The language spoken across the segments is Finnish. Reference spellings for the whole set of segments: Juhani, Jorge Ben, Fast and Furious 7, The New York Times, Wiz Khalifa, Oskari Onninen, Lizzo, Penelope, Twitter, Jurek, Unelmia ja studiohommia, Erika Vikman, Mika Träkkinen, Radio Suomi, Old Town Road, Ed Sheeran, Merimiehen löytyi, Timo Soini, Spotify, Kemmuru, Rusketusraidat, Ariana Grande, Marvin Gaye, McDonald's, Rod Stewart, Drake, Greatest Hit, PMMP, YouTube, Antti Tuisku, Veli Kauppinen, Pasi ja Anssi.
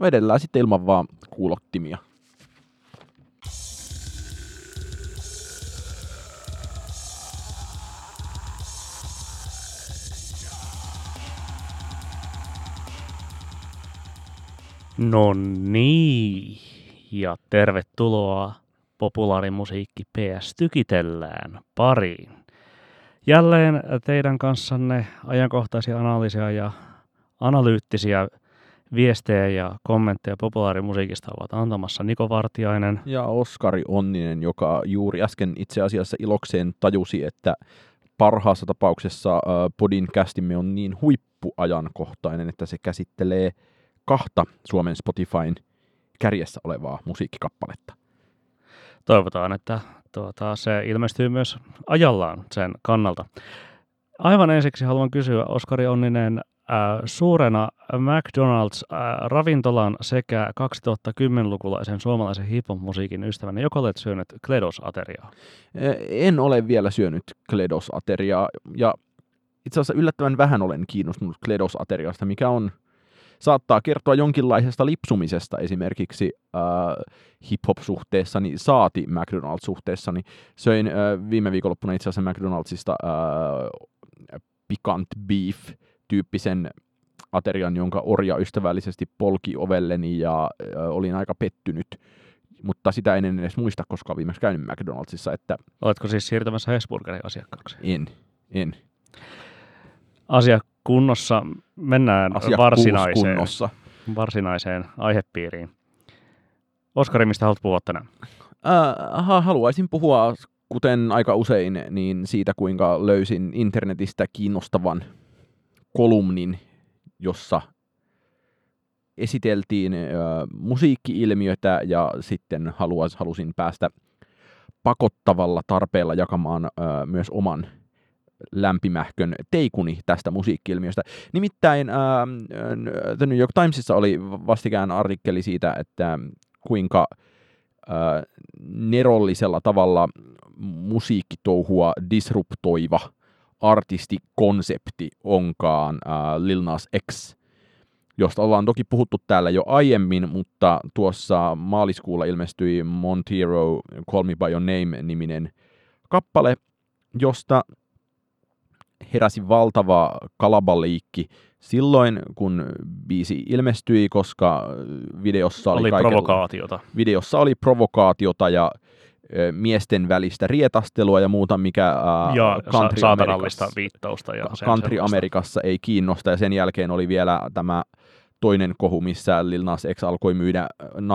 No edellään sitten ilman vaan kuulottimia. No niin, ja tervetuloa Populaarimusiikki PS Tykitellään pariin. Jälleen teidän kanssanne ajankohtaisia analyysiä ja analyyttisiä viestejä ja kommentteja populaarimusiikista ovat antamassa Niko Vartiainen. Ja Oskari Onninen, joka juuri äsken itse asiassa ilokseen tajusi, että parhaassa tapauksessa podin kästimme on niin huippuajankohtainen, että se käsittelee 2 Suomen Spotifyn kärjessä olevaa musiikkikappaletta. Toivotaan, että se ilmestyy myös ajallaan sen kannalta. Aivan ensiksi haluan kysyä, Oskari Onninen, suurena McDonald's-ravintolan sekä 2010-lukulaisen suomalaisen hip-hop-musiikin ystävänä, joko olet syönyt Kledos-ateriaa? En ole vielä syönyt Kledos-ateriaa, ja itse asiassa yllättävän vähän olen kiinnostunut Kledos-ateriasta, mikä on saattaa kertoa jonkinlaisesta lipsumisesta esimerkiksi hip-hop-suhteessani, saati McDonald's-suhteessani. Söin viime viikonloppuna itse asiassa McDonald'sista pikant beef-tyyppisen aterian, jonka orja ystävällisesti polki ovelleni ja olin aika pettynyt. Mutta sitä en edes muista, koska olen viimeksi käynyt McDonald'sissa. Että oletko siis siirtämässä Hesburgerin asiakkaaksi? En. Asiakunnossa mennään varsinaiseen aihepiiriin. Oskari, mistä haluat puhua tänään? Haluaisin puhua, kuten aika usein, niin siitä, kuinka löysin internetistä kiinnostavan kolumnin, jossa esiteltiin musiikki-ilmiötä ja sitten halusin päästä pakottavalla tarpeella jakamaan myös oman lämpimähkön teikuni tästä musiikki-ilmiöstä. Nimittäin The New York Timesissa oli vastikään artikkeli siitä, että kuinka nerollisella tavalla musiikkitouhua disruptoiva artistikonsepti onkaan Lil Nas X, josta ollaan toki puhuttu täällä jo aiemmin, mutta tuossa maaliskuulla ilmestyi Montero Call Me By Your Name-niminen kappale, josta heräsi valtava kalabaliikki silloin, kun biisi ilmestyi, koska videossa oli provokaatiota. Videossa oli provokaatiota ja miesten välistä rietastelua ja muuta, mikä country-amerikassa, viittausta ja country-amerikassa ei kiinnosta. Ja sen jälkeen oli vielä tämä toinen kohu, missä Lil Nas X alkoi myydä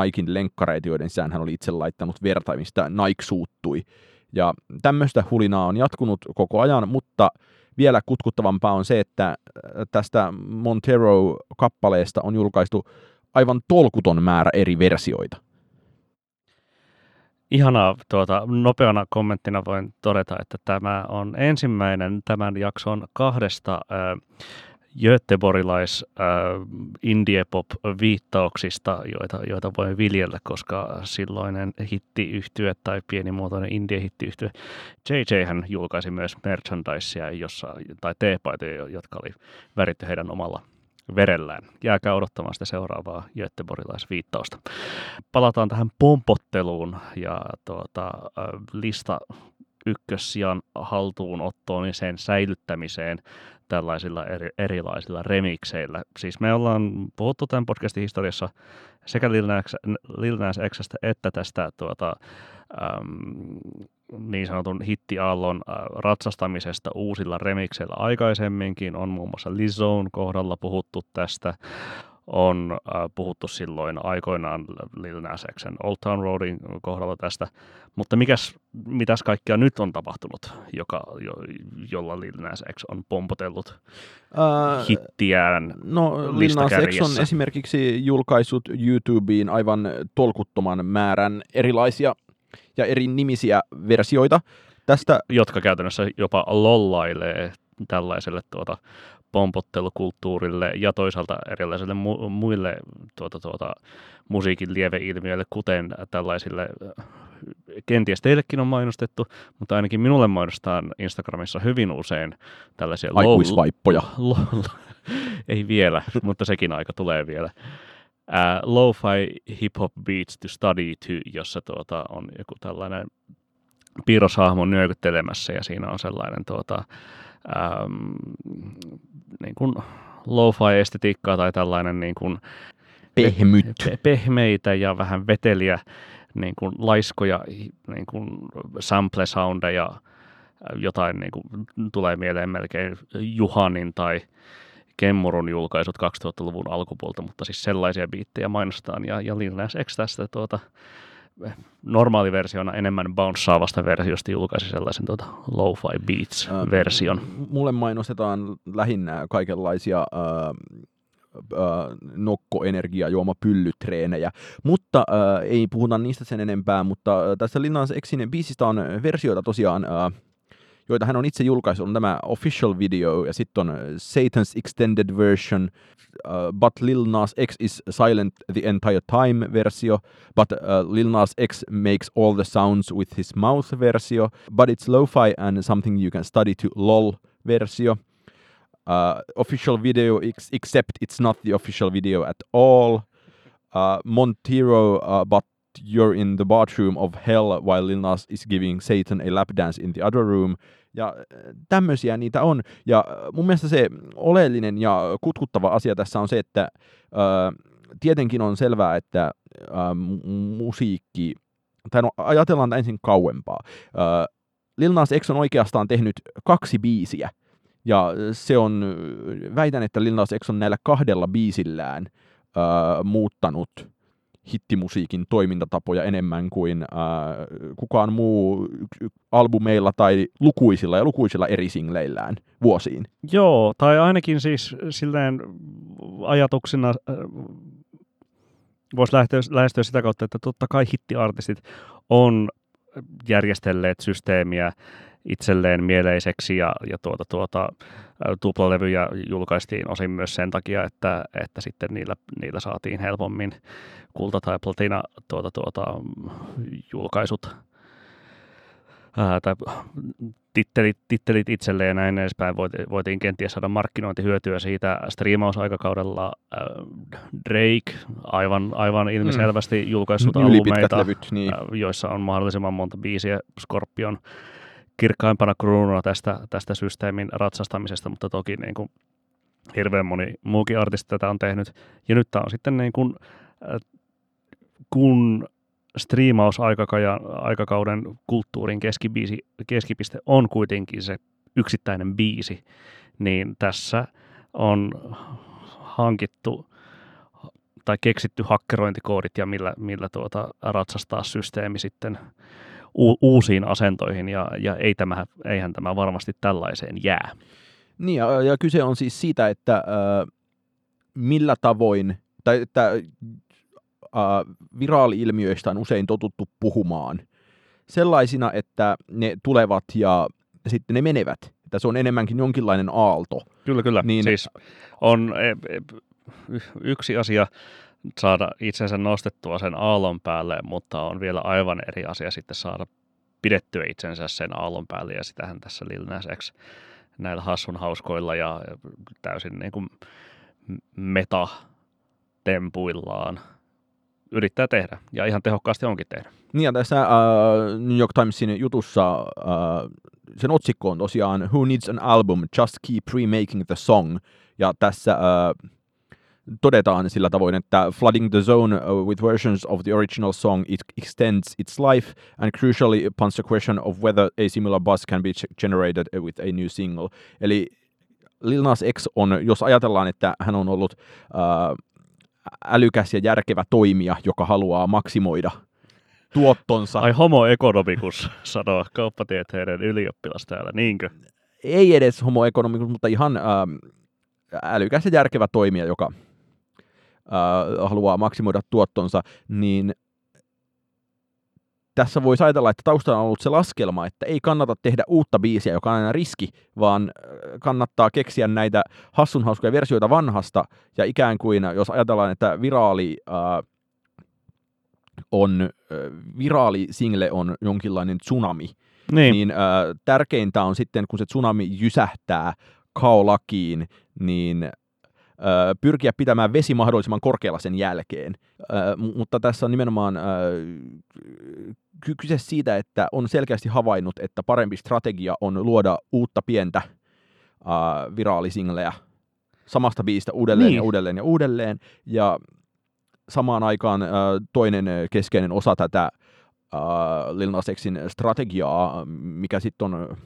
Niken lenkkareita, joiden sisään hän oli itse laittanut verta, mistä Nike suuttui. Ja tämmöistä hulinaa on jatkunut koko ajan, mutta vielä kutkuttavampaa on se, että tästä Montero-kappaleesta on julkaistu aivan tolkuton määrä eri versioita. Ihanaa, nopeana kommenttina voin todeta, että tämä on ensimmäinen tämän jakson 2 göteborgilais-indiepop-viittauksista, joita voi viljellä, koska silloinen hittiyhtye tai pienimuotoinen indie-hittiyhtye JJ-hän julkaisi myös merchandisea tai teepaitoja, jotka oli väritty heidän omalla verellään. Jääkää odottamaan sitä seuraavaa göteborgilaisviittausta. Palataan tähän pompotteluun ja lista ykkössijan haltuunottoon ja sen säilyttämiseen tällaisilla erilaisilla remikseillä. Siis me ollaan puhuttu tämän podcastin historiassa sekä Lil Nas X:stä että tästä niin sanotun hittiaallon ratsastamisesta uusilla remikseillä aikaisemminkin. On muun muassa Lizzo'n kohdalla puhuttu tästä. On puhuttu silloin aikoinaan Lil Nas X:n Old Town Roadin kohdalla tästä, mutta mitäs kaikkea nyt on tapahtunut, jolla Lil Nas X on pompotellut hittiään listakärjessä? Lil Nas X on esimerkiksi julkaissut YouTubeen aivan tolkuttoman määrän erilaisia ja eri nimisiä versioita tästä, jotka käytännössä jopa lollailee tällaiselle pompottelukulttuurille ja toisaalta erilaisille muille musiikin lieveilmiöille, kuten tällaisille, kenties teillekin on mainostettu, mutta ainakin minulle mainostaan Instagramissa hyvin usein tällaisia aikuisvaippoja. Ei vielä, mutta sekin aika tulee vielä. Lo-fi hip-hop beats to study to, jossa on joku tällainen piirroshahmo nyökyttelemässä ja siinä on sellainen niin kuin lo-fi estetiikkaa tai tällainen niin kuin pehmeitä ja vähän veteliä niin kuin laiskoja niin kuin sample soundeja, jotain niin kuin tulee mieleen melkein Juhanin tai Kemmurun julkaisut 2000-luvun alkupuolta, mutta siis sellaisia biittejä mainostaan. Ja Lil Nas X tästä normaaliversiona enemmän bounceaavasta versiosta julkaisi sellaisen lo-fi beats-version. Mulle mainostetaan lähinnä kaikenlaisia nokkoenergiajuomapyllytreenejä, mutta ei puhuta niistä sen enempää, mutta tässä Lil Nas X:n biisistä on versioita tosiaan, joita hän on itse julkaissut, on tämä official video ja sitten on Satan's extended version, but Lil Nas X is silent the entire time versio, but Lil Nas X makes all the sounds with his mouth versio, but it's lo-fi and something you can study to lol versio. Official video except it's not the official video at all. Montero, but you're in the bathroom of hell while Lil Nas is giving Satan a lap dance in the other room. Ja tämmöisiä niitä on. Ja mun mielestä se oleellinen ja kutkuttava asia tässä on se, että tietenkin on selvää, että musiikki, tai no ajatellaan ensin kauempaa. Lil Nas X on oikeastaan tehnyt 2 biisiä. Ja se on, väitän, että Lil Nas X on näillä 2 biisillään muuttanut hittimusiikin toimintatapoja enemmän kuin kukaan muu albumeilla tai lukuisilla eri singleillään vuosiin. Joo, tai ainakin siis silleen ajatuksena voisi lähestyä sitä kautta, että totta kai hittiartistit on järjestelleet systeemiä itselleen mieleiseksi ja tuplalevyjä julkaistiin osin myös sen takia, että sitten niillä saatiin helpommin kulta- tai platina julkaisut tai tittelit itselleen ja näin edespäin. Voitiin kenties saada markkinointihyötyä siitä striimausaikakaudella. Drake aivan ilmiselvästi julkaissut albumeita, joissa on mahdollisimman monta biisiä. Scorpion kirkkaimpana kruununa tästä systeemin ratsastamisesta, mutta toki niin kuin hirveän moni muukin artisti tätä on tehnyt. Ja nyt tämä on sitten niin kuin, kun striimausaikakauden kulttuurin keskipiste on kuitenkin se yksittäinen biisi, niin tässä on hankittu tai keksitty hakkerointikoodit ja millä ratsastaa systeemi sitten uusiin asentoihin, ja eihän tämä varmasti tällaiseen jää. Niin, ja kyse on siis siitä, että millä tavoin, tai että viraali-ilmiöistä on usein totuttu puhumaan sellaisina, että ne tulevat ja sitten ne menevät. Että se on enemmänkin jonkinlainen aalto. Kyllä. Niin, siis on yksi asia saada itsensä nostettua sen aallon päälle, mutta on vielä aivan eri asia sitten saada pidettyä itsensä sen aallon päälle, ja sitähän tässä Lil Nas X näillä hassun hauskoilla ja täysin niin kuin metatempuillaan yrittää tehdä, ja ihan tehokkaasti onkin tehdä. Niin, ja tässä New York Timesin jutussa sen otsikko on tosiaan Who Needs an Album? Just Keep Remaking the Song, ja tässä todetaan sillä tavoin, että flooding the zone with versions of the original song, it extends its life and crucially upons the question of whether a similar buzz can be generated with a new single. Eli Lil Nas X on, jos ajatellaan, että hän on ollut älykäs ja järkevä toimija, joka haluaa maksimoida tuottonsa. Ai homo economicus, sanoo kauppatieteiden ylioppilas täällä, niinkö? Ei edes homo economicus, mutta ihan älykäs ja järkevä toimija, joka haluaa maksimoida tuottonsa, niin tässä voisi ajatella, että taustalla on ollut se laskelma, että ei kannata tehdä uutta biisiä, joka on aina riski, vaan kannattaa keksiä näitä hassunhauskoja versioita vanhasta, ja ikään kuin, jos ajatellaan, että viraali single on jonkinlainen tsunami, niin tärkeintä on sitten, kun se tsunami jysähtää kaolakiin, niin pyrkiä pitämään vesi mahdollisimman korkealla sen jälkeen. Mutta tässä on nimenomaan kyse siitä, että on selkeästi havainnut, että parempi strategia on luoda uutta pientä viraalisinglejä samasta biisistä uudelleen niin. ja uudelleen. Ja samaan aikaan toinen keskeinen osa tätä Lil Nas Xin strategiaa, mikä sitten on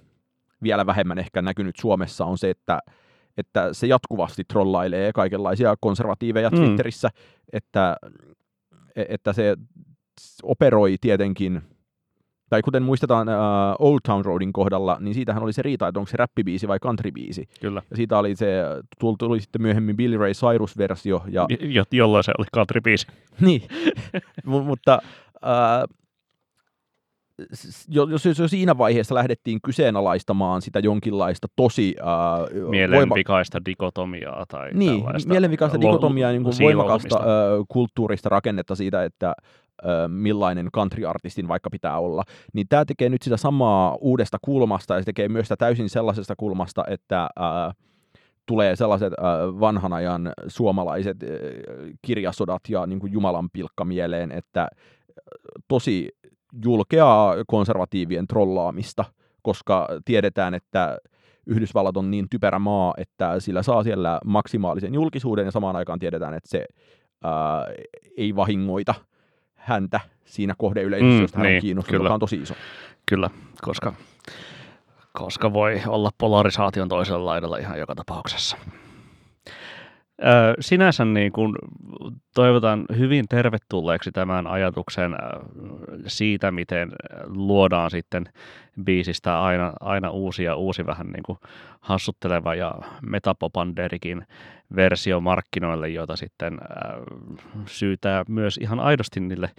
vielä vähemmän ehkä näkynyt Suomessa, on se, että se jatkuvasti trollailee kaikenlaisia konservatiiveja Twitterissä, että se operoi tietenkin, tai kuten muistetaan Old Town Roadin kohdalla, niin siitähän oli se riita, että onko se räppibiisi vai countrybiisi. Kyllä. Ja siitä oli se, tuli sitten myöhemmin Billy Ray Cyrus-versio. Ja... Jollain se oli countrybiisi. Niin, mutta... Jos siinä vaiheessa lähdettiin kyseenalaistamaan sitä jonkinlaista tosi... mielenvikaista dikotomiaa tai niin, tällaista... mielenvikaista dikotomiaa, niin kuin voimakasta kulttuurista rakennetta siitä, että millainen country-artistin vaikka pitää olla. Niin tämä tekee nyt sitä samaa uudesta kulmasta, ja se tekee myös sitä täysin sellaisesta kulmasta, että tulee sellaiset vanhan ajan suomalaiset kirjasodat ja niin kuin Jumalan pilkka mieleen, että tosi... julkeaa konservatiivien trollaamista, koska tiedetään, että Yhdysvallat on niin typerä maa, että sillä saa siellä maksimaalisen julkisuuden, ja samaan aikaan tiedetään, että se ei vahingoita häntä siinä kohdeyleisössä, josta hän on kiinnostunut, joka on tosi iso. Kyllä, koska voi olla polarisaation toisella laidalla ihan joka tapauksessa. Sinänsä niin kun toivotan hyvin tervetulleeksi tämän ajatuksen siitä, miten luodaan sitten biisistä aina uusi vähän niin kuin hassutteleva ja metapopanderikin versio markkinoille, jota sitten syytää myös ihan aidosti niille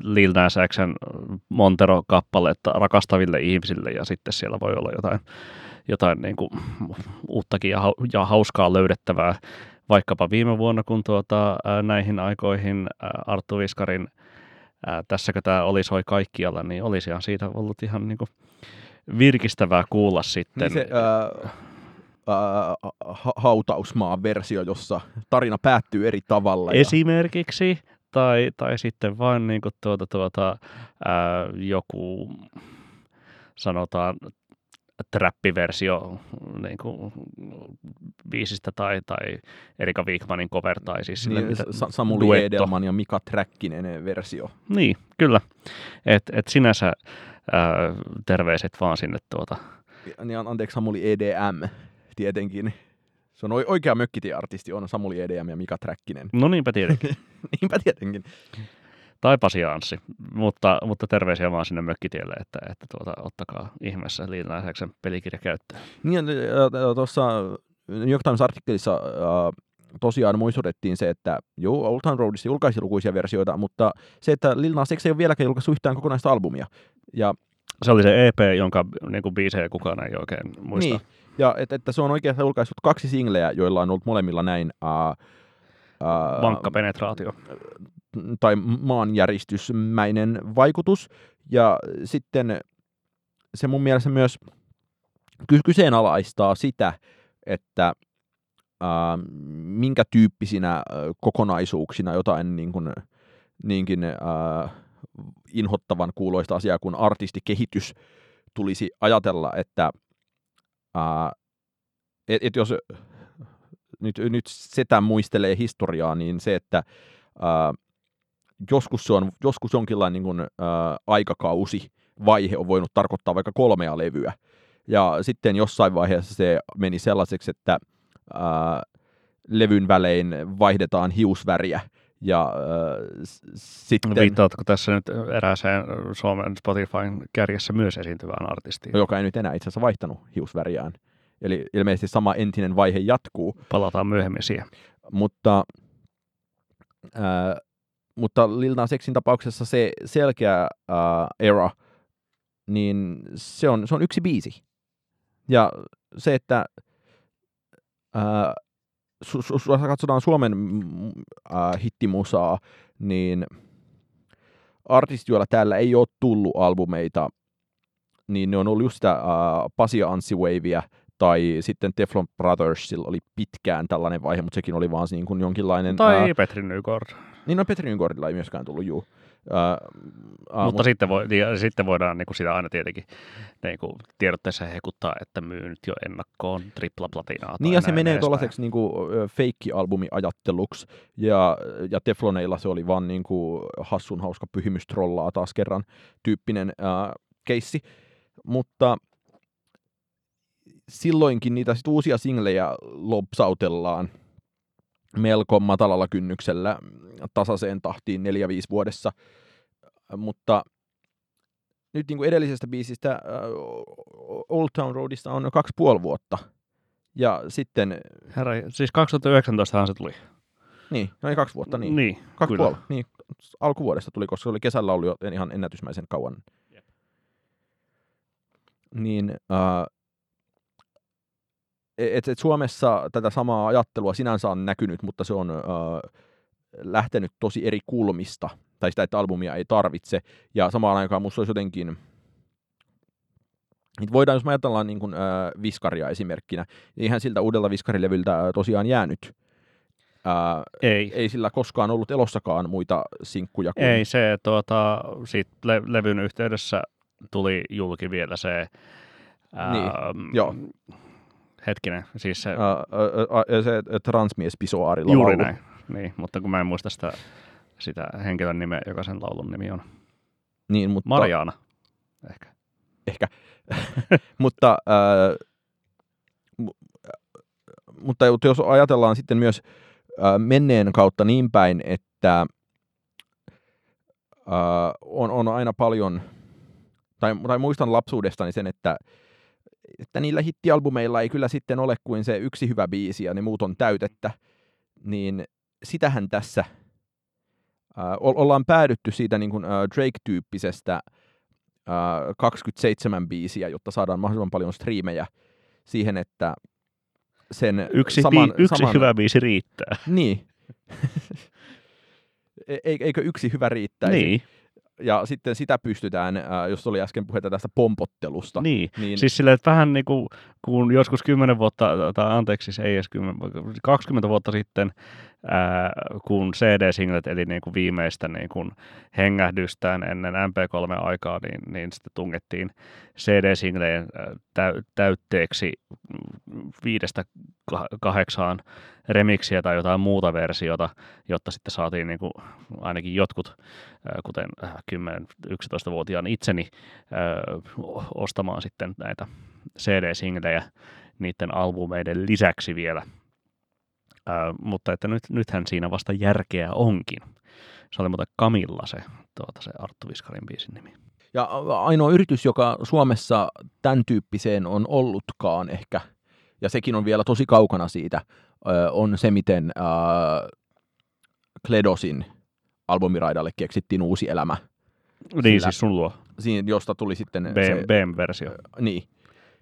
Lil Nas X:n Montero-kappaletta rakastaville ihmisille, ja sitten siellä voi olla jotain niin kuin uuttakin ja hauskaa löydettävää. Vaikkapa viime vuonna, kun näihin aikoihin Arttu Wiskarin Tässäkö tämä oli soi kaikkialla, niin olisi siitä ollut ihan niin kuin virkistävää kuulla sitten. Niin se hautausmaa-versio, jossa tarina päättyy eri tavalla. Esimerkiksi, tai sitten vain niin kuin joku, sanotaan, trappiversio niin kuin biisistä tai Erika Vikmanin cover, tai siis sille, niin, Samuli Edelmann ja Mika Träkkinen versio. Niin, kyllä. Et sinänsä terveiset vaan sinne niin, anteeksi, Samuli EDM tietenkin. Se on oikea mökkitieartisti, on Samuli EDM ja Mika Träkkinen. No niinpä tietenkin. Tai Pasi ja Anssi, mutta terveisiä vaan sinne mökkitielle, että ottakaa ihmeessä Lil Nas X:n pelikirja käyttöön. Niin, tuossa New York Times-artikkelissa tosiaan muistutettiin se, että Old Town Roadissa julkaisi lukuisia versioita, mutta se, että Lil Nas X ei ole vieläkään julkaissut yhtään kokonaista albumia. Ja se oli se EP, jonka niin kuin biisejä kukaan ei oikein muista. Niin, ja että se on oikeastaan julkaissut 2 singleä, joilla on ollut molemmilla näin... vankka penetraatio. Tai maanjäristysmäinen vaikutus, ja sitten se mun mielestä myös kyseenalaistaa sitä, että minkä tyyppisinä kokonaisuuksina jotain niinkin inhottavan kuuloista asiaa kuin artistikehitys tulisi ajatella, että jos nyt sitä muistelee historiaa, niin se, että joskus jonkinlainen niin aikakausi vaihe on voinut tarkoittaa vaikka 3 levyä. Ja sitten jossain vaiheessa se meni sellaiseksi, että levyn välein vaihdetaan hiusväriä. Ja sitten... Viittaatko tässä nyt erääseen Suomen Spotifyn kärjessä myös esiintyvään artistiin? Joka ei nyt enää itse asiassa vaihtanut hiusväriään. Eli ilmeisesti sama entinen vaihe jatkuu. Palataan myöhemmin siihen. Mutta Lil Nas Xin tapauksessa se selkeä era, niin se on 1 biisi. Ja se, että katsotaan Suomen hittimusaa, niin artistijoilla täällä ei ole tullut albumeita, niin ne on ollut just sitä Pasi ja Anssi-waveä Tai sitten Teflon Brothersilla oli pitkään tällainen vaihe, mutta sekin oli vaan niin kuin jonkinlainen... Tai Petri Nygård. Niin, no Petri Nygårdilla ei myöskään tullut juu. Mutta sitten, sitten voidaan niin kuin sitä aina tietenkin niin kuin tiedotteessa hekuttaa, että myy nyt jo ennakkoon triplaplatinaa. Niin ja se menee tuollaiseksi niin feikki-albumi-ajatteluksi ja Tefloneilla se oli vaan niin kuin hassun hauska pyhimystrollaa taas kerran tyyppinen keissi, mutta... Silloinkin niitä sit uusia singlejä lopsautellaan melko matalalla kynnyksellä tasaiseen tahtiin 4-5 vuodessa, mutta nyt niin kuin edellisestä biisistä Old Town Roadista on jo 2,5 vuotta ja sitten... Herra, siis 2019han se tuli. Niin, no ei 2 vuotta, niin. Niin, 2,5. Niin, alkuvuodesta tuli, koska se oli kesällä ollut jo ihan ennätysmäisen kauan. Yep. Niin... Et Suomessa tätä samaa ajattelua sinänsä on näkynyt, mutta se on lähtenyt tosi eri kulmista, tai sitä, että albumia ei tarvitse, ja samaan aikaan musta olisi jotenkin, nyt voidaan, jos me ajatellaan niin kuin, Viskaria esimerkkinä, niin eihän siltä uudelta Viskarilevyltä tosiaan jäänyt. Ei sillä koskaan ollut elossakaan muita sinkkuja. Kuin... Ei se, siitä levyn yhteydessä tuli julki vielä se... niin, joo. Hetkinen, siis se... se transmies pisoaarilla laulu. Juuri näin, niin, mutta kun mä en muista sitä henkilön nimeä, joka sen laulun nimi on. Niin, mutta... Mariana, ehkä. Ehkä, mutta... mutta jos ajatellaan sitten myös menneen kautta niin päin, että on aina paljon... Tai muistan lapsuudestani sen, että niillä hittialbumeilla ei kyllä sitten ole kuin se yksi hyvä biisi ja ne muut on täytettä, niin sitähän tässä ollaan päädytty siitä niin kuin Drake-tyyppisestä 27 biisiä, jotta saadaan mahdollisimman paljon striimejä siihen, että sen yksi hyvä biisi riittää. Niin. Eikö yksi hyvä riittäisi? Niin. Ja sitten sitä pystytään, jos oli äsken puhetta tästä pompottelusta. Niin. Siis silleen, että vähän niin kuin joskus 10 vuotta, tai anteeksi, ei edes 20 vuotta sitten, kun CD-singlet, eli niin kuin viimeistä niin kuin hengähdystään ennen MP3-aikaa, niin sitten tungettiin CD-singleen täytteeksi 5-8 remiksiä tai jotain muuta versiota, jotta sitten saatiin niin kuin ainakin jotkut, kuten 10-11-vuotiaan itseni, ostamaan sitten näitä CD-singlejä niiden albumeiden lisäksi vielä. Mutta että nythän siinä vasta järkeä onkin. Se oli muuten Camilla se Arttu Wiskarin biisin nimi. Ja ainoa yritys, joka Suomessa tämän tyyppiseen on ollutkaan ehkä, ja sekin on vielä tosi kaukana siitä, on se, miten Kledosin albumiraidalle keksittiin uusi elämä. Niin, sillä, siis sun luo. Siinä, josta tuli sitten BM-versio. Niin.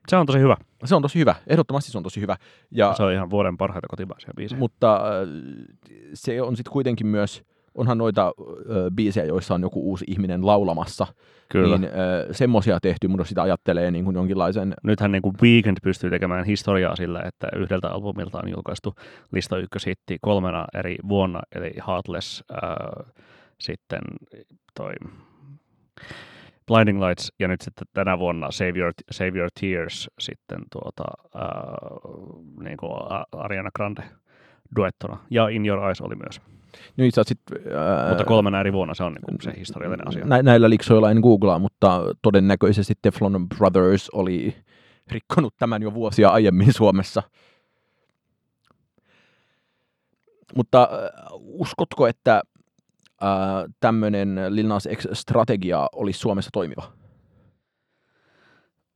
Se on tosi hyvä. Se on tosi hyvä. Ehdottomasti se on tosi hyvä. Ja se on ihan vuoden parhaita kotimaisia biisejä. Mutta se on sitten kuitenkin myös, onhan noita biisejä, joissa on joku uusi ihminen laulamassa. Kyllä. Niin semmoisia tehty, mutta sitä ajattelee niin kuin jonkinlaisen... Nythän niin kuin Weekend pystyy tekemään historiaa sillä, että yhdeltä albumilta on julkaistu lista ykköshitti 3 eri vuonna, eli Heartless, sitten toi... Blinding Lights, ja nyt sitten tänä vuonna Save Your Tears, sitten niin kuin Ariana Grande duettona, ja In Your Eyes oli myös. No itse asiassa, mutta 3 eri vuonna se on niin kuin se historiallinen asia. Näillä liksoilla en googlaa, mutta todennäköisesti Teflon Brothers oli rikkonut tämän jo vuosia aiemmin Suomessa. Mutta uskotko, että tämmöinen Lil Nas X-strategia olisi Suomessa toimiva?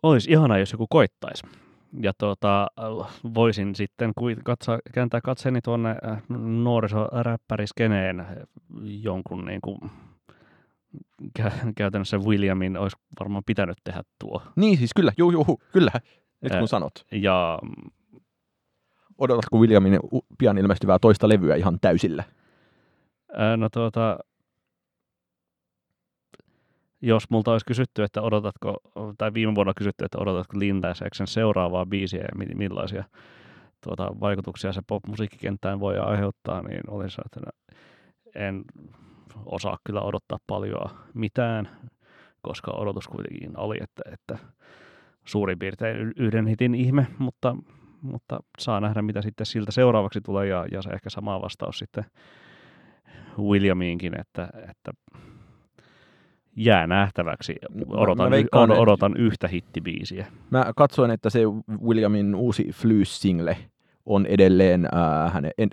Olisi ihanaa, jos joku koittaisi. Ja voisin sitten kääntää katseeni tuonne nuorisoräppäriskeneen jonkun niin kuin, käytännössä Williamin olisi varmaan pitänyt tehdä tuo. Niin siis kyllä, kyllä, nyt kun sanot. Ja... Odotatko Williamin pian ilmestyvää toista levyä ihan täysillä? No jos multa olisi kysytty, että odotatko, tai viime vuonna kysytty, että odotatko Lil Nas X:n seuraavaa biisiä ja millaisia vaikutuksia se pop-musiikkikenttään voi aiheuttaa, niin olisin, että en osaa kyllä odottaa paljon mitään, koska odotus kuitenkin oli, että suurin piirtein yhden hitin ihme, mutta saa nähdä, mitä sitten siltä seuraavaksi tulee, ja se ehkä sama vastaus sitten Williamiinkin, että jää nähtäväksi. Odotan yhtä hittibiisiä. Mä katsoin, että se Williamin uusi Flyys-single on edelleen,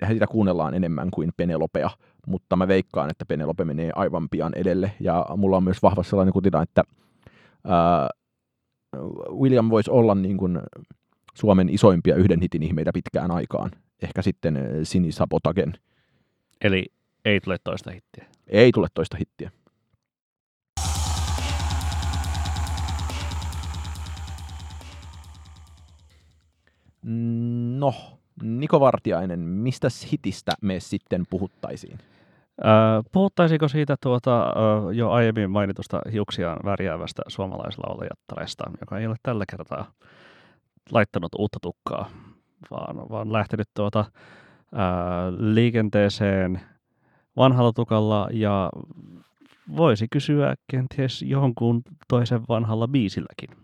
sitä kuunnellaan enemmän kuin Penelopea, mutta mä veikkaan, että Penelope menee aivan pian edelle, ja mulla on myös vahva sellainen kutina, että William voisi olla niin kuin Suomen isoimpia yhden hitin ihmeitä pitkään aikaan. Ehkä sitten Sinisabotagen. Eli ei tule toista hittiä. Ei tule toista hittiä. No, Niko Vartiainen, mistä hitistä me sitten puhuttaisiin? Puhuttaisiinko siitä jo aiemmin mainitusta hiuksiaan värjäävästä suomalaislaulajattaresta, joka ei ole tällä kertaa laittanut uutta tukkaa, vaan lähtenyt liikenteeseen vanhalla tukalla, ja voisi kysyä kenties jonkun toisen vanhalla biisilläkin.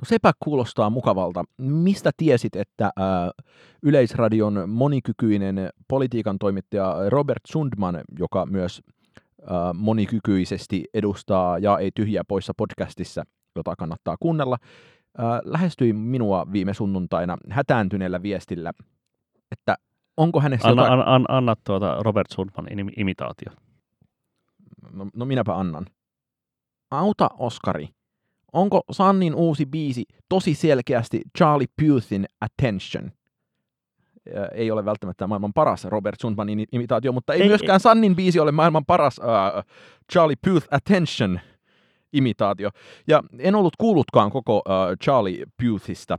No sepä kuulostaa mukavalta. Mistä tiesit, että Yleisradion monikykyinen politiikan toimittaja Robert Sundman, joka myös monikykyisesti edustaa Ja ei tyhjää poissa podcastissa, jota kannattaa kuunnella, lähestyi minua viime sunnuntaina hätääntyneellä viestillä, että onko hänessä... Anna Robert Sundmanin imitaatio. No minäpä annan. Auta, Oskari. Onko Sannin uusi biisi tosi selkeästi Charlie Puthin Attention? Ei ole välttämättä maailman paras Robert Sundmanin imitaatio, mutta ei myöskään Sannin biisi ole maailman paras Charlie Puth Attention -imitaatio. Ja en ollut kuullutkaan koko Charlie Puthista.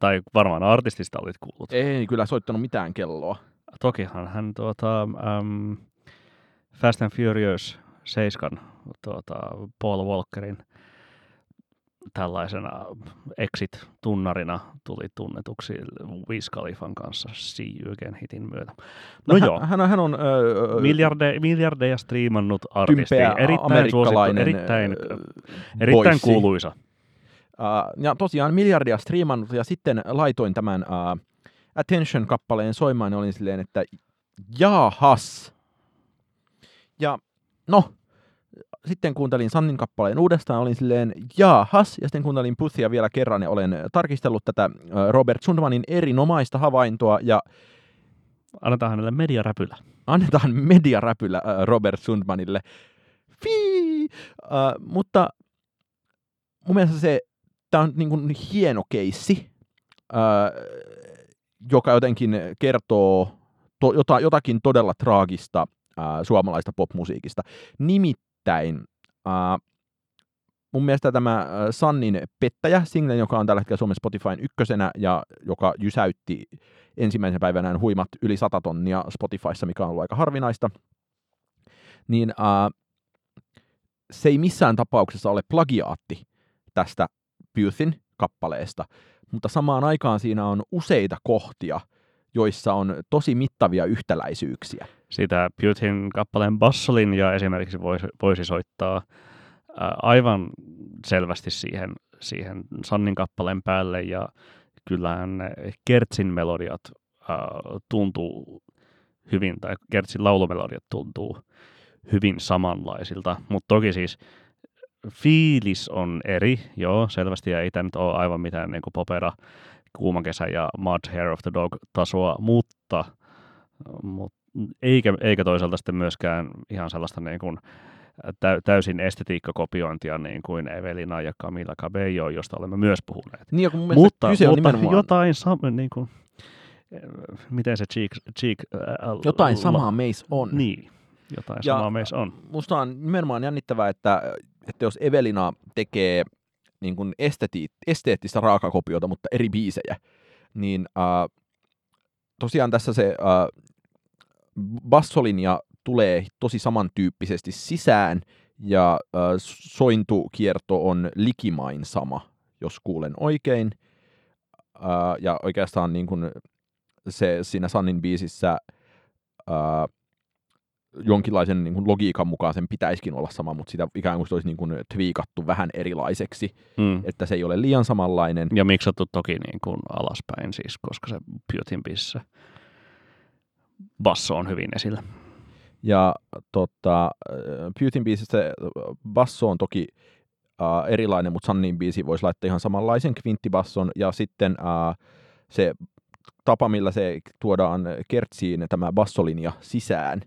Tai varmaan artistista olit kuullut. Ei kyllä soittanut mitään kelloa. Tokihan hän Fast and Furious 7 Paul Walkerin tällaisena exit-tunnarina tuli tunnetuksi Wiz Khalifan kanssa See You Again -hitin myötä. No joo. Hän on miljardeja striimannut artisti. Erittäin suosittu, erittäin kuuluisa. Ja tosiaan miljardia striimannut, ja sitten laitoin tämän Attention-kappaleen soimaan, ja olin silleen, että jaahas. Ja no... Sitten kuuntelin Sannin kappaleen uudestaan, olin silleen jaahas, ja sitten kuuntelin Puthia vielä kerran, ja olen tarkistellut tätä Robert Sundmanin erinomaista havaintoa, ja annetaan hänelle mediaräpylä. Annetaan mediaräpylä Robert Sundmanille. Fii! Mutta mun mielestä tämä on niin kuin hieno keissi, joka jotenkin kertoo jotakin todella traagista suomalaista popmusiikista. Mun mielestä tämä Sannin Pettäjä-single, joka on tällä hetkellä Suomen Spotifyn ykkösenä ja joka jysäytti ensimmäisen päivänään huimat yli 100 000 Spotifyssa, mikä on ollut aika harvinaista, niin se ei missään tapauksessa ole plagiaatti tästä Puthin kappaleesta, mutta samaan aikaan siinä on useita kohtia, joissa on tosi mittavia yhtäläisyyksiä. Sitä Puthin kappaleen bassolinjaa esimerkiksi voisi soittaa aivan selvästi siihen Sannin kappaleen päälle, ja kyllähän Kertsin melodiat tuntuu hyvin, tai Kertsin laulumelodiat tuntuu hyvin samanlaisilta, mutta toki siis fiilis on eri, joo, selvästi, ja ei tämä nyt ole aivan mitään niin kuin popera, kuuma kesä ja Mud Hair of the Dog -tasoa, mutta eikä toisaalta sitten myöskään ihan sellaista niin kuin täysin estetiikkakopiointia niin kuin Evelina ja Camila Cabello, josta olemme myös puhuneet. Niin, mutta jotain samaa, niin kuin, miten se jotain samaa meissä on. Niin, jotain samaa meissä on. Musta on nimenomaan jännittävää, että jos Evelina tekee niin kuin esteettistä raakakopiota, mutta eri biisejä, niin tosiaan tässä se... bassolinja tulee tosi samantyyppisesti sisään, ja sointukierto on likimain sama, jos kuulen oikein. Ja oikeastaan niin kun se siinä Sannin biisissä jonkinlaisen niin kun logiikan mukaan sen pitäisikin olla sama, mutta sitä ikään kuin se olisi niin kun twiikattu vähän erilaiseksi, että se ei ole liian samanlainen. Ja miksattu toki niin kun alaspäin siis, koska se Pyötin biisissä basso on hyvin esillä. Ja Pyötin biisissä basso on toki erilainen, mutta Sannin biisi voisi laittaa ihan samanlaisen kvinttibasson, ja sitten se tapa, millä se tuodaan kertsiin tämä bassolinja sisään,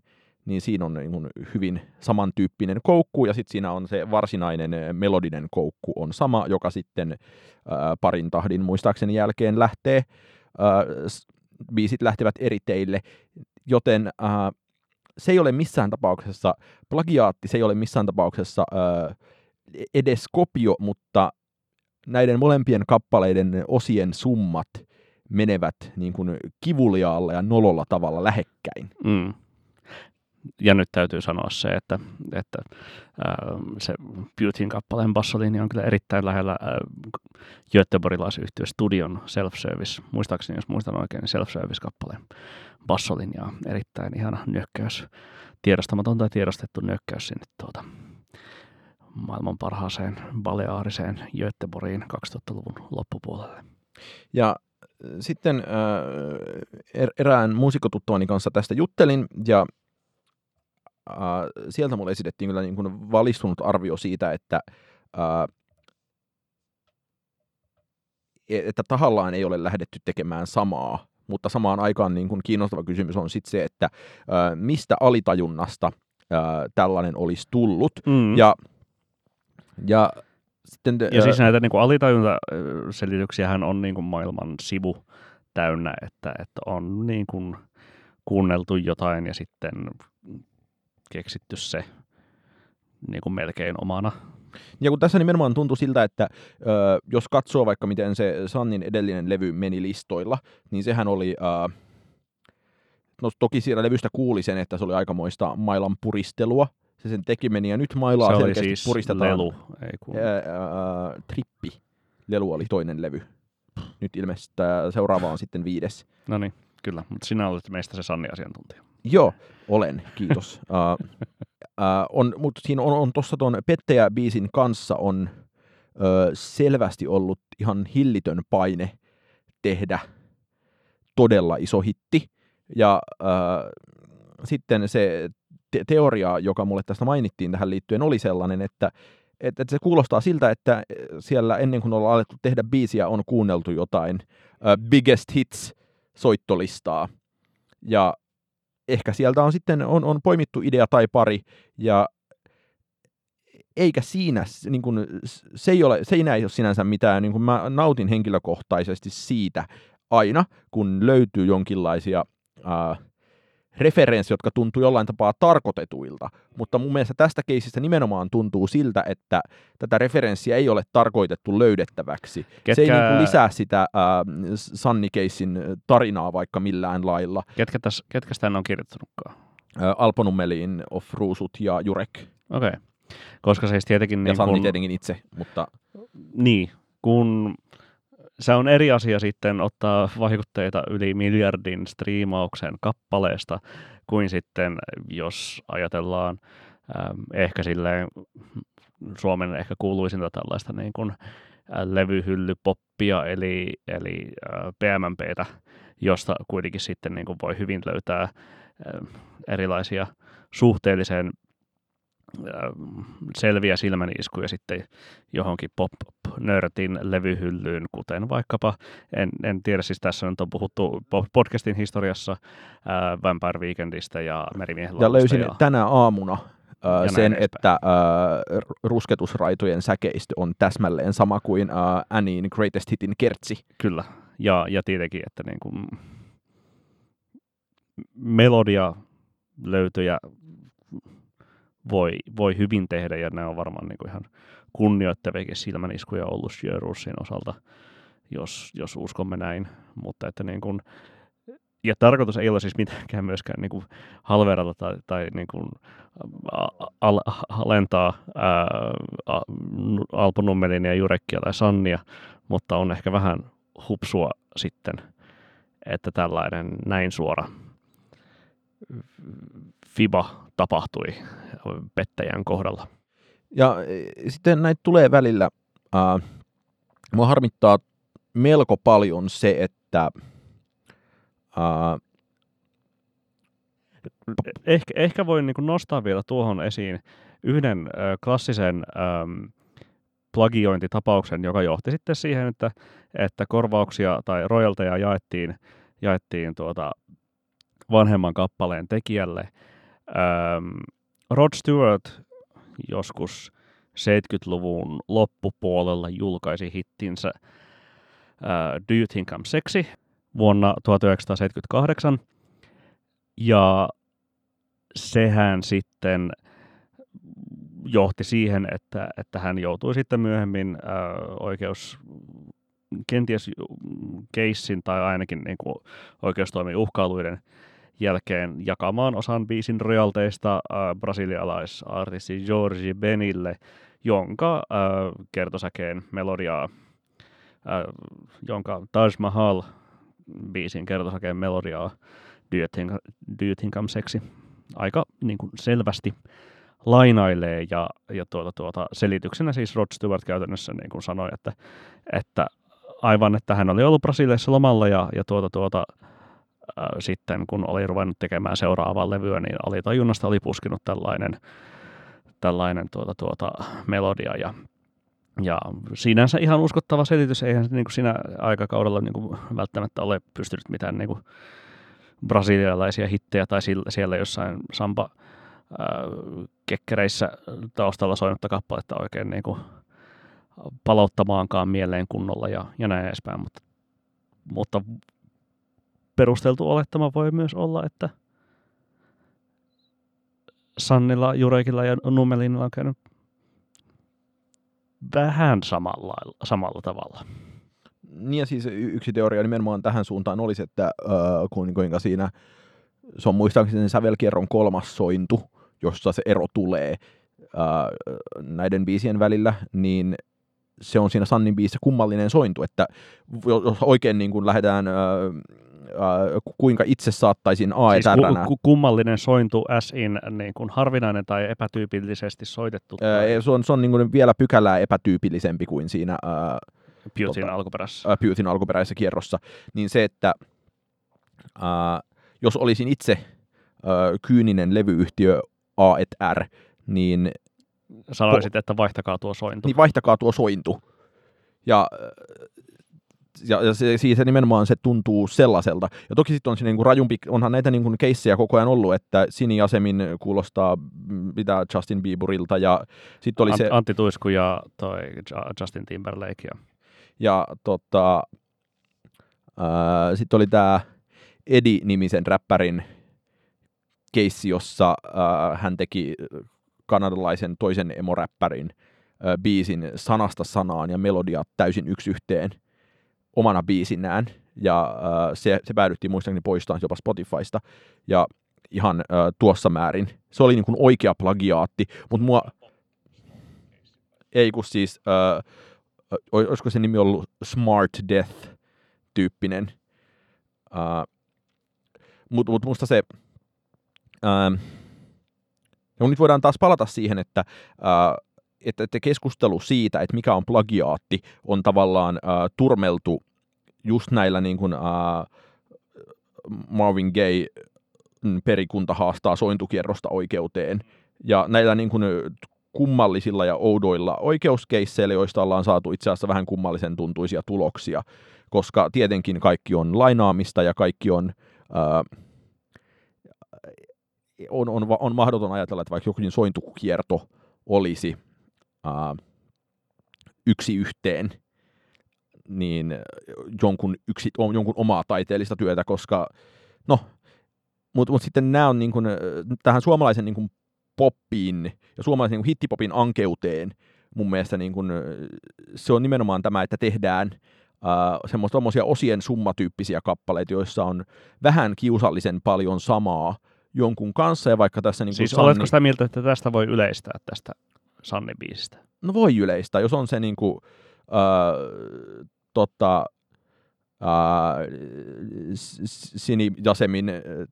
niin siinä on niin kuin hyvin samantyyppinen koukku, ja sitten siinä on se varsinainen melodinen koukku on sama, joka sitten parin tahdin muistaakseni jälkeen lähtee. Biisit lähtevät eri teille, joten se ei ole missään tapauksessa plagiaatti, se ei ole missään tapauksessa edes kopio, mutta näiden molempien kappaleiden osien summat menevät niin kuin kivuliaalla ja nololla tavalla lähekkäin. Mm. Ja nyt täytyy sanoa se, että se Beautyn kappaleen bassolinja on kyllä erittäin lähellä göteborgilaisyhtiö Studion Self-Service, muistaakseni jos muistan oikein, niin Self-Service-kappaleen bassolinjaa. Erittäin ihana nyökkäys, tiedostamaton tai tiedostettu nyökkäys sinne maailman parhaaseen baleaariseen Göteborgiin 2000-luvun loppupuolelle. Ja sitten erään muusikkotuttavani kanssa tästä juttelin, ja sieltä mulle esitettiin kyllä niin kuin valistunut arvio siitä, että tahallaan ei ole lähdetty tekemään samaa, mutta samaan aikaan niin kuin kiinnostava kysymys on sitten se, että mistä alitajunnasta tällainen olisi tullut, ja siis näitä niin kuin alitajuntaselityksiähän on niin kuin maailman sivu täynnä, että on niin kuin kuunneltu jotain ja sitten keksitty se niin kuin melkein omana. Ja kun tässä nimenomaan tuntui siltä, että jos katsoo vaikka miten se Sannin edellinen levy meni listoilla, niin sehän oli, no toki siellä levystä kuuli sen, että se oli aikamoista mailan puristelua, se sen teki meni, ja nyt mailaa se selkeästi siis puristetaan. Lelu, ei kun Trippi. Lelu oli toinen levy. Nyt ilmeisesti seuraava on sitten 5. No niin, kyllä, mutta sinä olet meistä se Sanni-asiantuntija. Joo, olen, kiitos. Mutta siinä on tuossa tuon Pettäjä-biisin kanssa on selvästi ollut ihan hillitön paine tehdä todella iso hitti. Ja sitten se teoria, joka mulle tästä mainittiin tähän liittyen, oli sellainen, että se kuulostaa siltä, että siellä ennen kuin ollaan alettu tehdä biisiä, on kuunneltu jotain Biggest Hits-soittolistaa. Ja ehkä sieltä on sitten on poimittu idea tai pari, ja eikä siinä, niin kuin, se ei ole sinänsä mitään, niin kuin mä nautin henkilökohtaisesti siitä aina, kun löytyy jonkinlaisia referenssi, jotka tuntuu jollain tapaa tarkoitetuilta, mutta mun mielestä tästä keisistä nimenomaan tuntuu siltä, että tätä referenssiä ei ole tarkoitettu löydettäväksi. Se ei niin kuin lisää sitä Sanni-keissin tarinaa vaikka millään lailla. Ketkä sitä on kirjoittanutkaan? Alponummelin, Of Ruusut ja Jurek. Okei. Koska se tietenkin... Ja niin Sanni tietenkin itse, mutta... Niin, kun... Se on eri asia sitten ottaa vaikutteita yli 1 miljardin striimauksen kappaleesta, kuin sitten jos ajatellaan ehkä silleen Suomen ehkä kuuluisinta tällaista niin kuin levyhyllypoppia, eli PMMPtä, josta kuitenkin sitten niin kuin voi hyvin löytää erilaisia suhteellisen selviä silmäniskuja sitten johonkin pop-nörtin levyhyllyyn, kuten vaikkapa, en tiedä, siis tässä nyt on puhuttu podcastin historiassa Vampire Weekendistä ja Merimiehen laulusta. Ja löysin tänä aamuna sen, että rusketusraitojen säkeistö on täsmälleen sama kuin Annie'n Greatest Hitin kertsi. Kyllä, ja tietenkin, että niin kuin melodia löytyjä voi hyvin tehdä, ja nämä on varmaan niin kuin ihan kunnioittaviakin silmäniskuja ollut Sjörussin osalta, jos uskomme näin, mutta että niin kuin Ja tarkoitus ei ole siis mitenkään myöskään niin kuin halverata tai niin kuin alentaa Alpo Nummelin ja Jurekkia tai Sannia, mutta on ehkä vähän hupsua sitten, että tällainen näin suora fiba tapahtui pettäjän kohdalla. Ja sitten näitä tulee välillä. Mua harmittaa melko paljon se, että Ehkä voin niin nostaa vielä tuohon esiin yhden klassisen plagiointitapauksen, joka johti sitten siihen, että korvauksia tai royalteja jaettiin vanhemman kappaleen tekijälle. Rod Stewart joskus 70-luvun loppupuolella julkaisi hittinsä Do You Think I'm Sexy? Vuonna 1978, ja sehän sitten johti siihen, että hän joutui sitten myöhemmin oikeus kenties keissin tai ainakin niin kuin oikeustoimen uhkailuiden jälkeen jakamaan osan biisin royalteista brasilialaisartisti Jorge Benille, jonka kertosäkeen melodiaa, jonka Taj Mahal biisin kertosäkeen melodiaa Do You Think I'm Sexy aika niin kuin selvästi lainailee, ja selityksenä siis Rod Stewart käytännössä niin kuin sanoi, että aivan, että hän oli ollut Brasiliassa lomalla ja sitten kun oli ruvennut tekemään seuraavaa levyä, niin alitajunnasta oli puskinut tällainen melodia, ja sinänsä ihan uskottava selitys, eihän se niin kuin siinä aikakaudella niin kuin välttämättä ole pystynyt mitään niin kuin brasilialaisia hittejä tai siellä jossain samba-kekkereissä taustalla soinutta kappaletta oikein niin kuin palauttamaankaan mieleen kunnolla ja näin edespäin. Mutta perusteltu olettama voi myös olla, että Sannilla, Jurekilla ja Nummelinilla on käynyt vähän samalla tavalla. Niin, ja siis yksi teoria nimenomaan tähän suuntaan olisi, että kuinka siinä, se on muistaakseni sävelkierron kolmas sointu, jossa se ero tulee näiden biisien välillä, niin se on siinä Sannin biisissä kummallinen sointu, että jos oikein niin kuin lähdetään, kuinka itse saattaisin AETR-nä. Siis kummallinen sointu as in niin kuin harvinainen tai epätyypillisesti soitettu. Se on niin kuin vielä pykälää epätyypillisempi kuin siinä Pythin alkuperäisessä kierrossa, niin se, että jos olisin itse kyyninen levyyhtiö A et R, niin sanoisit, että vaihtakaa tuo sointu. Niin, vaihtakaa tuo sointu. Ja se nimenomaan se tuntuu sellaiselta. Ja toki sitten on siinä niinku rajumpi, onhan näitä niinku keissejä koko ajan ollut, että Sini Asemin kuulostaa mitä Justin Bieberilta, ja sitten oli se Antti Tuisku ja toi Justin Timberlake ja sitten oli tämä Eddie-nimisen räppärin keissi, jossa hän teki kanadalaisen toisen emoräppärin biisin sanasta sanaan ja melodia täysin yksi yhteen omana biisinään, ja se päädyttiin muistaakseni poistamaan jopa Spotifysta, ja ihan tuossa määrin. Se oli niin kuin oikea plagiaatti, mutta mua ei, kun siis, olisiko se nimi ollut Smart Death-tyyppinen, mutta musta se, ja nyt voidaan taas palata siihen, että keskustelu siitä, että mikä on plagiaatti, on tavallaan turmeltu just näillä niin kuin, Marvin Gaye perikunta haastaa sointukierrosta oikeuteen, ja näillä niin kuin kummallisilla ja oudoilla oikeuskeisseillä, joista ollaan saatu itse asiassa vähän kummallisen tuntuisia tuloksia, koska tietenkin kaikki on lainaamista ja kaikki on mahdoton ajatella, että vaikka jokin sointukierto olisi yksi yhteen, niin jonkun omaa taiteellista työtä, koska no, mutta sitten nämä on niin kuin, tähän suomalaisen niin kuin poppiin ja suomalaisen niin kuin hittipopin ankeuteen mun mielestä niin kuin, se on nimenomaan tämä, että tehdään semmoisia osien summatyyppisiä kappaleita, joissa on vähän kiusallisen paljon samaa jonkun kanssa. Ja vaikka tässä, niin siis Sanni... oletko sitä mieltä, että tästä voi yleistää tästä Sanni-biisistä? No voi yleistää, jos on se niin kuin, Sini Jasemin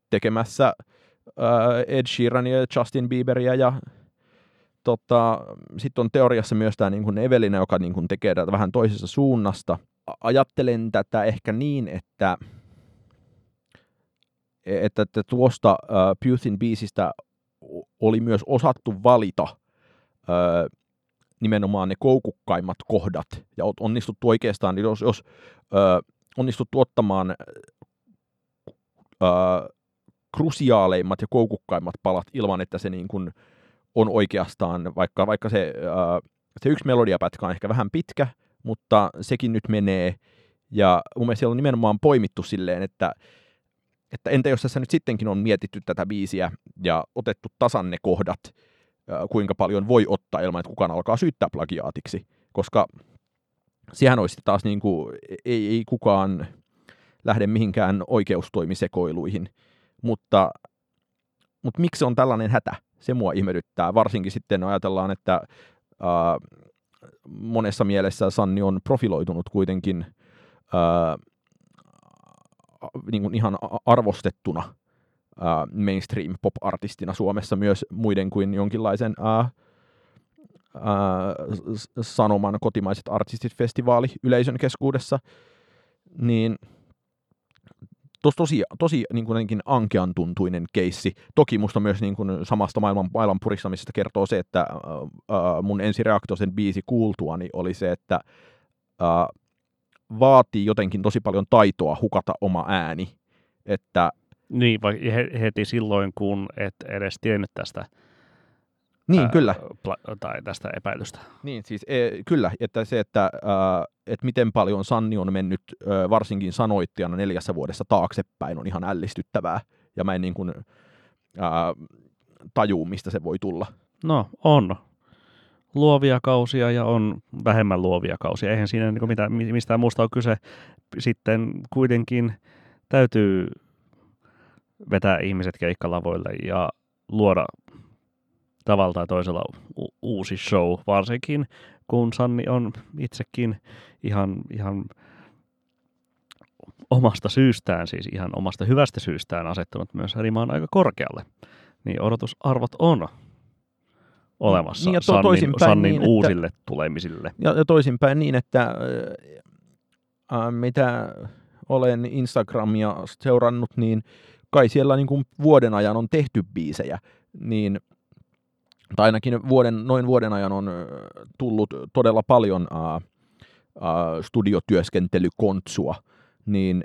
tekemässä Ed Sheerania, Justin Bieberia ja sitten on teoriassa myös tämä niin kuin Evelina, joka niin kuin tekee tätä vähän toisesta suunnasta. Ajattelen tätä ehkä niin, että tuosta Puthin biisistä oli myös osattu valita nimenomaan ne koukukkaimmat kohdat, ja onnistuttu oikeastaan, jos onnistuttu ottamaan krusiaaleimmat ja koukukkaimmat palat ilman, että se niin kuin on oikeastaan, vaikka se yksi melodiapätkä on ehkä vähän pitkä, mutta sekin nyt menee, ja mun mielestä siellä on nimenomaan poimittu silleen, että entä jos tässä nyt sittenkin on mietitty tätä biisiä ja otettu tasan ne kohdat, kuinka paljon voi ottaa ilman, että kukaan alkaa syyttää plagiaatiksi, koska sehän olisi taas niin kuin, ei kukaan lähde mihinkään oikeustoimisekoiluihin, mutta miksi se on tällainen hätä? Se mua ihmetyttää, varsinkin sitten ajatellaan, että monessa mielessä Sanni on profiloitunut kuitenkin niin kuin ihan arvostettuna mainstream pop-artistina Suomessa myös muiden kuin jonkinlaisen Sanoman kotimaiset artistit -festivaali yleisön keskuudessa, niin tosi niin kuin ankean tuntuinen keissi. Toki musta myös niin kuin samasta maailman puristamisesta kertoo se, että mun ensireaktio sen biisi kuultuani oli se, että vaatii jotenkin tosi paljon taitoa hukata oma ääni, että niin, vai heti silloin, kun et edes tiennyt tästä, niin, kyllä. Tai tästä epäilystä. Niin, siis kyllä, että se, että miten paljon Sanni on mennyt varsinkin sanoittajana 4 vuodessa taaksepäin, on ihan ällistyttävää, ja mä en niin kuin tajuu, mistä se voi tulla. No, on luovia kausia ja on vähemmän luovia kausia, eihän siinä niin kuin mistään muusta ole kyse. Sitten kuitenkin täytyy vetää ihmiset keikkalavoille ja luoda tavalla tai toisella uusi show, varsinkin kun Sanni on itsekin ihan omasta syystään, siis ihan omasta hyvästä syystään asettunut myös rimaan aika korkealle, niin odotusarvot on olemassa niin, ja Sannin niin, uusille että, tulemisille. Ja toisinpäin niin, että mitä olen Instagramia seurannut, niin kai siellä niin kuin vuoden ajan on tehty biisejä, niin tai ainakin noin vuoden ajan on tullut todella paljon studiotyöskentelykontsua, niin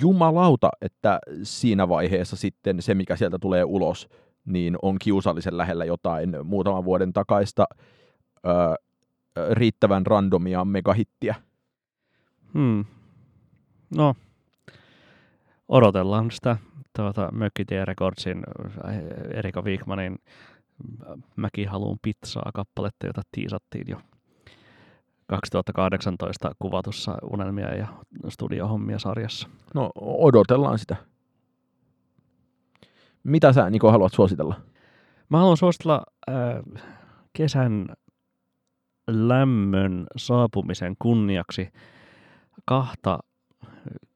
jumalauta, että siinä vaiheessa sitten se, mikä sieltä tulee ulos, niin on kiusallisen lähellä jotain muutaman vuoden takaista riittävän randomia megahittiä. No, odotellaan sitä Mökkitien Recordsin Erika Vikmanin Mäkin haluun pizzaa -kappaletta, jota tiisattiin jo 2018 kuvatussa Unelmia ja studiohommia -sarjassa. No, odotellaan sitä. Mitä sä, Niko, haluat suositella? Mä haluan suositella kesän lämmön saapumisen kunniaksi 2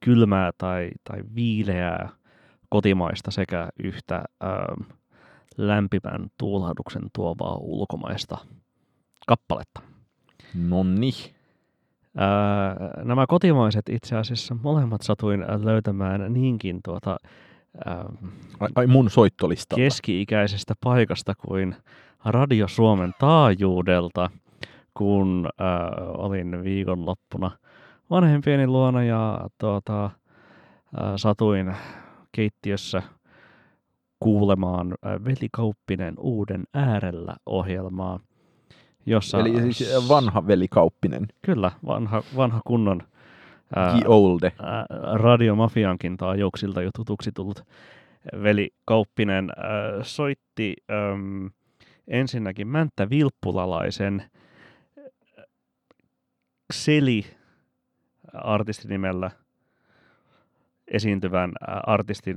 kylmää tai viileää kotimaista sekä yhtä lämpimän tuulahduksen tuovaa ulkomaista kappaletta. Nonni. Nämä kotimaiset itse asiassa molemmat satuin löytämään niinkin mun soittolistalta keski-ikäisestä paikasta kuin Radio Suomen taajuudelta, kun olin viikonloppuna vanhempieni luona ja satuin keittiössä kuulemaan Veli Kauppinen Uuden äärellä -ohjelmaa, jossa... Eli siis vanha Veli Kauppinen. Kyllä, vanha kunnon radiomafiankin taajuuksilta jo tutuksi tullut Veli Kauppinen soitti ensinnäkin Mänttä Vilppulalaisen Seli artistinimellä esiintyvän artistin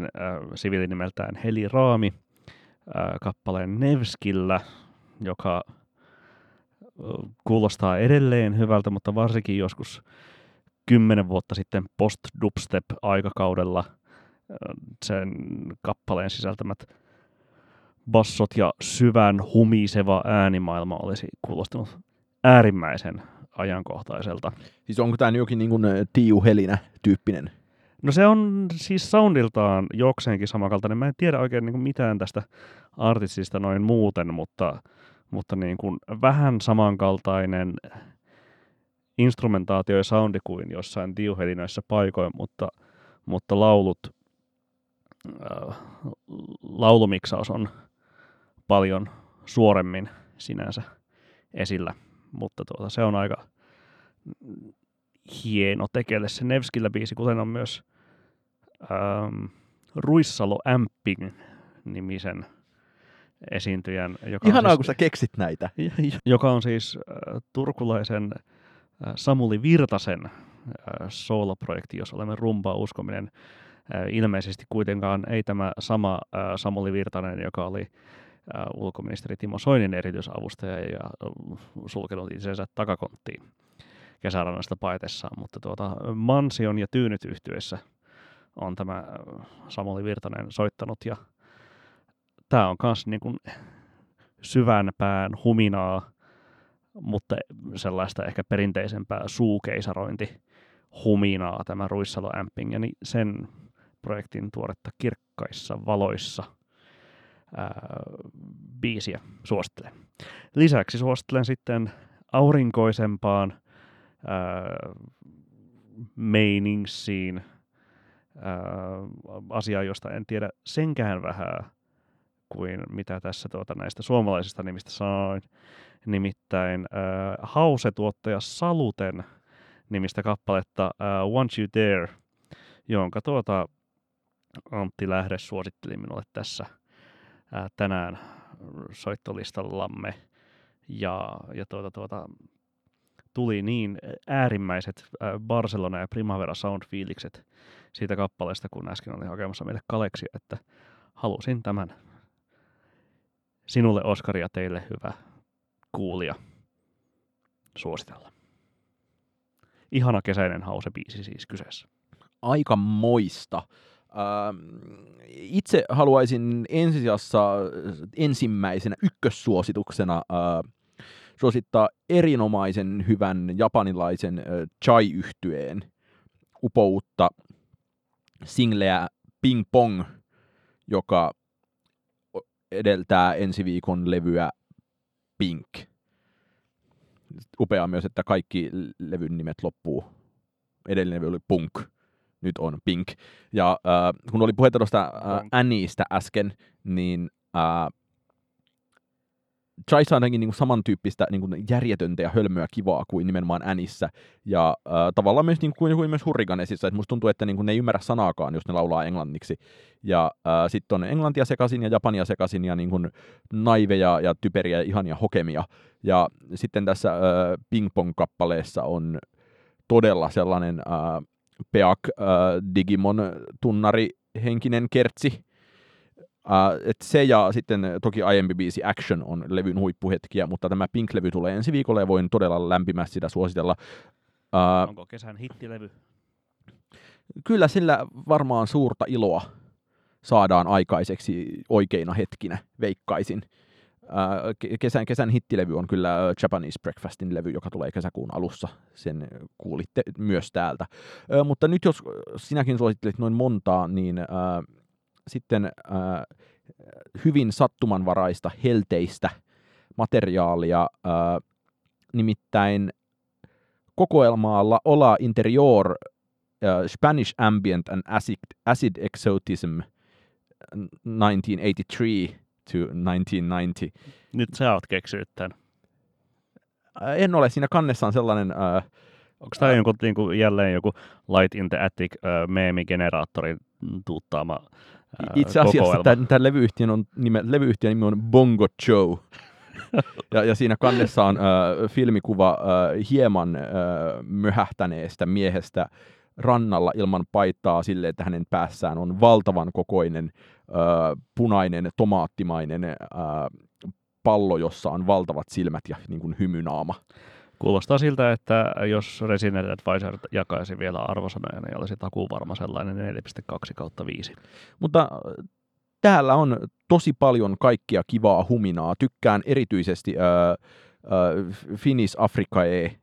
siviilinimeltään Heli Raami kappaleen Nevskillä, joka kuulostaa edelleen hyvältä, mutta varsinkin joskus 10 vuotta sitten post-dubstep-aikakaudella sen kappaleen sisältämät bassot ja syvän humiseva äänimaailma olisi kuulostanut äärimmäisen ajankohtaiselta. Siis onko tämä jokin niin kuin Tiiu Helinä-tyyppinen? No se on siis soundiltaan jokseenkin samankaltainen. Mä en tiedä oikein niin kuin mitään tästä artistista noin muuten, mutta niin kuin vähän samankaltainen instrumentaatio ja soundi kuin jossain tiuhelinöissä paikoin, mutta laulumiksaus on paljon suoremmin sinänsä esillä, mutta se on aika hieno tekele se Nevskillä biisi, kuten on myös Ruissalo Amping-nimisen esiintyjän. Ihanaa, siis, kun sä keksit näitä. Joka on siis turkulaisen Samuli Virtasen sooloprojekti, jos olemme rumpaa uskominen. Ilmeisesti kuitenkaan ei tämä sama Samuli Virtanen, joka oli ulkoministeri Timo Soinin erityisavustaja ja sulkenut itsensä takakonttiin kesärannasta paitessaan, mutta Mansion ja Tyynyt yhtyeessä on tämä Samuli Virtanen soittanut, ja tämä on myös niin kuin syvän pään huminaa, mutta sellaista ehkä perinteisempää suukeisarointi huminaa tämä Ruissalo Amping, ja sen projektin tuoretta Kirkkaissa valoissa biisiä suosittelen. Lisäksi suosittelen sitten aurinkoisempaan meiningsiin asiaa, josta en tiedä senkään vähää kuin mitä tässä näistä suomalaisista nimistä sanoin. Nimittäin Hause-tuottaja Saluten nimistä kappaletta Want You There, jonka Antti Lähde suositteli minulle tässä tänään soittolistallamme. Ja tuli niin äärimmäiset Barcelona ja Primavera Sound-fiilikset siitä kappaleesta, kun äsken olin hakemassa meille Kaleksia, että halusin tämän sinulle, Oskari, ja teille, hyvä kuulija, suositella. Ihana kesäinen hausebiisi siis kyseessä. Aika moista. Itse haluaisin ensimmäisenä ykkössuosituksena suosittaa erinomaisen hyvän japanilaisen chai-yhtyeen upoutta singleä Ping Pong, joka edeltää ensi viikon levyä Pink. Upeaa myös, että kaikki levyn nimet loppuu. Edellinen levy oli Punk, nyt on Pink. Ja kun oli puhetta tuosta Anniestä äsken, niin Chaissa on niin samantyyppistä niin järjetöntä ja hölmöä kivaa kuin nimenomaan Anniessä. Ja tavallaan myös, niin kuin myös Hurriganesissa, että musta tuntuu, että niin ne ei ymmärrä sanaakaan, jos ne laulaa englanniksi. Ja sitten on englantia sekaisin ja japania sekaisin ja niin naiveja ja typeriä ja ihania hokemia. Ja sitten tässä ping-pong-kappaleessa on todella sellainen peak Digimon-tunnari-henkinen kertsi. Se ja sitten toki aiempi biisi Action on levyn huippuhetkiä, mutta tämä Pink-levy tulee ensi viikolla ja voin todella lämpimästi sitä suositella. Onko kesän hittilevy? Kyllä sillä varmaan suurta iloa saadaan aikaiseksi oikeina hetkinä, veikkaisin. Kesän hittilevy on kyllä Japanese Breakfastin levy, joka tulee kesäkuun alussa. Sen kuulitte myös täältä. Mutta nyt jos sinäkin suosittelit noin montaa, niin sitten hyvin sattumanvaraista, helteistä materiaalia, nimittäin kokoelmaalla Ola Interior Spanish Ambient and Acid Exotism 1983-1990. Nyt sä oot keksinyt tämän. En ole. Siinä kannessa on sellainen... onko tämä niinku, jälleen joku Light in the Attic meemigeneraattorin tuuttaama kokoelma? Itse asiassa tämän levyyhtiön nimi on Bongo Joe. Ja siinä kannessa on filmikuva hieman möhähtäneestä miehestä rannalla ilman paitaa silleen, että hänen päässään on valtavan kokoinen punainen, tomaattimainen pallo, jossa on valtavat silmät ja niin kuin hymynaama. Kuulostaa siltä, että jos Resident Advisor jakaisi vielä arvosanoja, niin olisi takuuvarma sellainen 4.2/5. Mutta täällä on tosi paljon kaikkia kivaa huminaa. Tykkään erityisesti Finnish Afrikae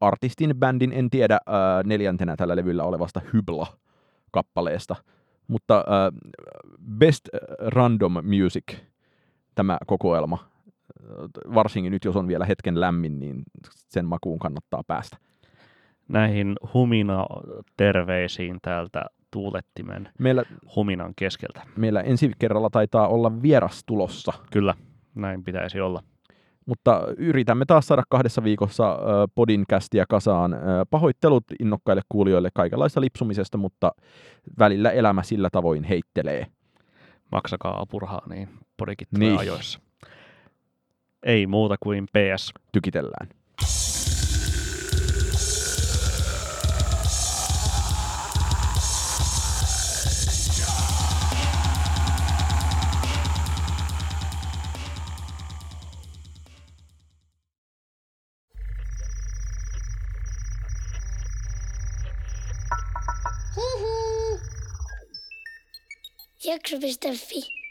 artistin bändin, en tiedä neljäntenä tällä levyllä olevasta Hybla-kappaleesta. Mutta Best Random Music, tämä kokoelma. Varsinkin nyt, jos on vielä hetken lämmin, niin sen makuun kannattaa päästä. Näihin humina-terveisiin täältä tuulettimen huminan keskeltä. Meillä ensi kerralla taitaa olla vieras tulossa. Kyllä, näin pitäisi olla. Mutta yritämme taas saada 2 viikossa podinkästiä kasaan. Pahoittelut innokkaille kuulijoille kaikenlaista lipsumisesta, mutta välillä elämä sillä tavoin heittelee. Maksakaa apurahaa, niin podikin tulee niin ajoissa. Ei muuta kuin PS. Tykitellään. Hihi. Jakso.fi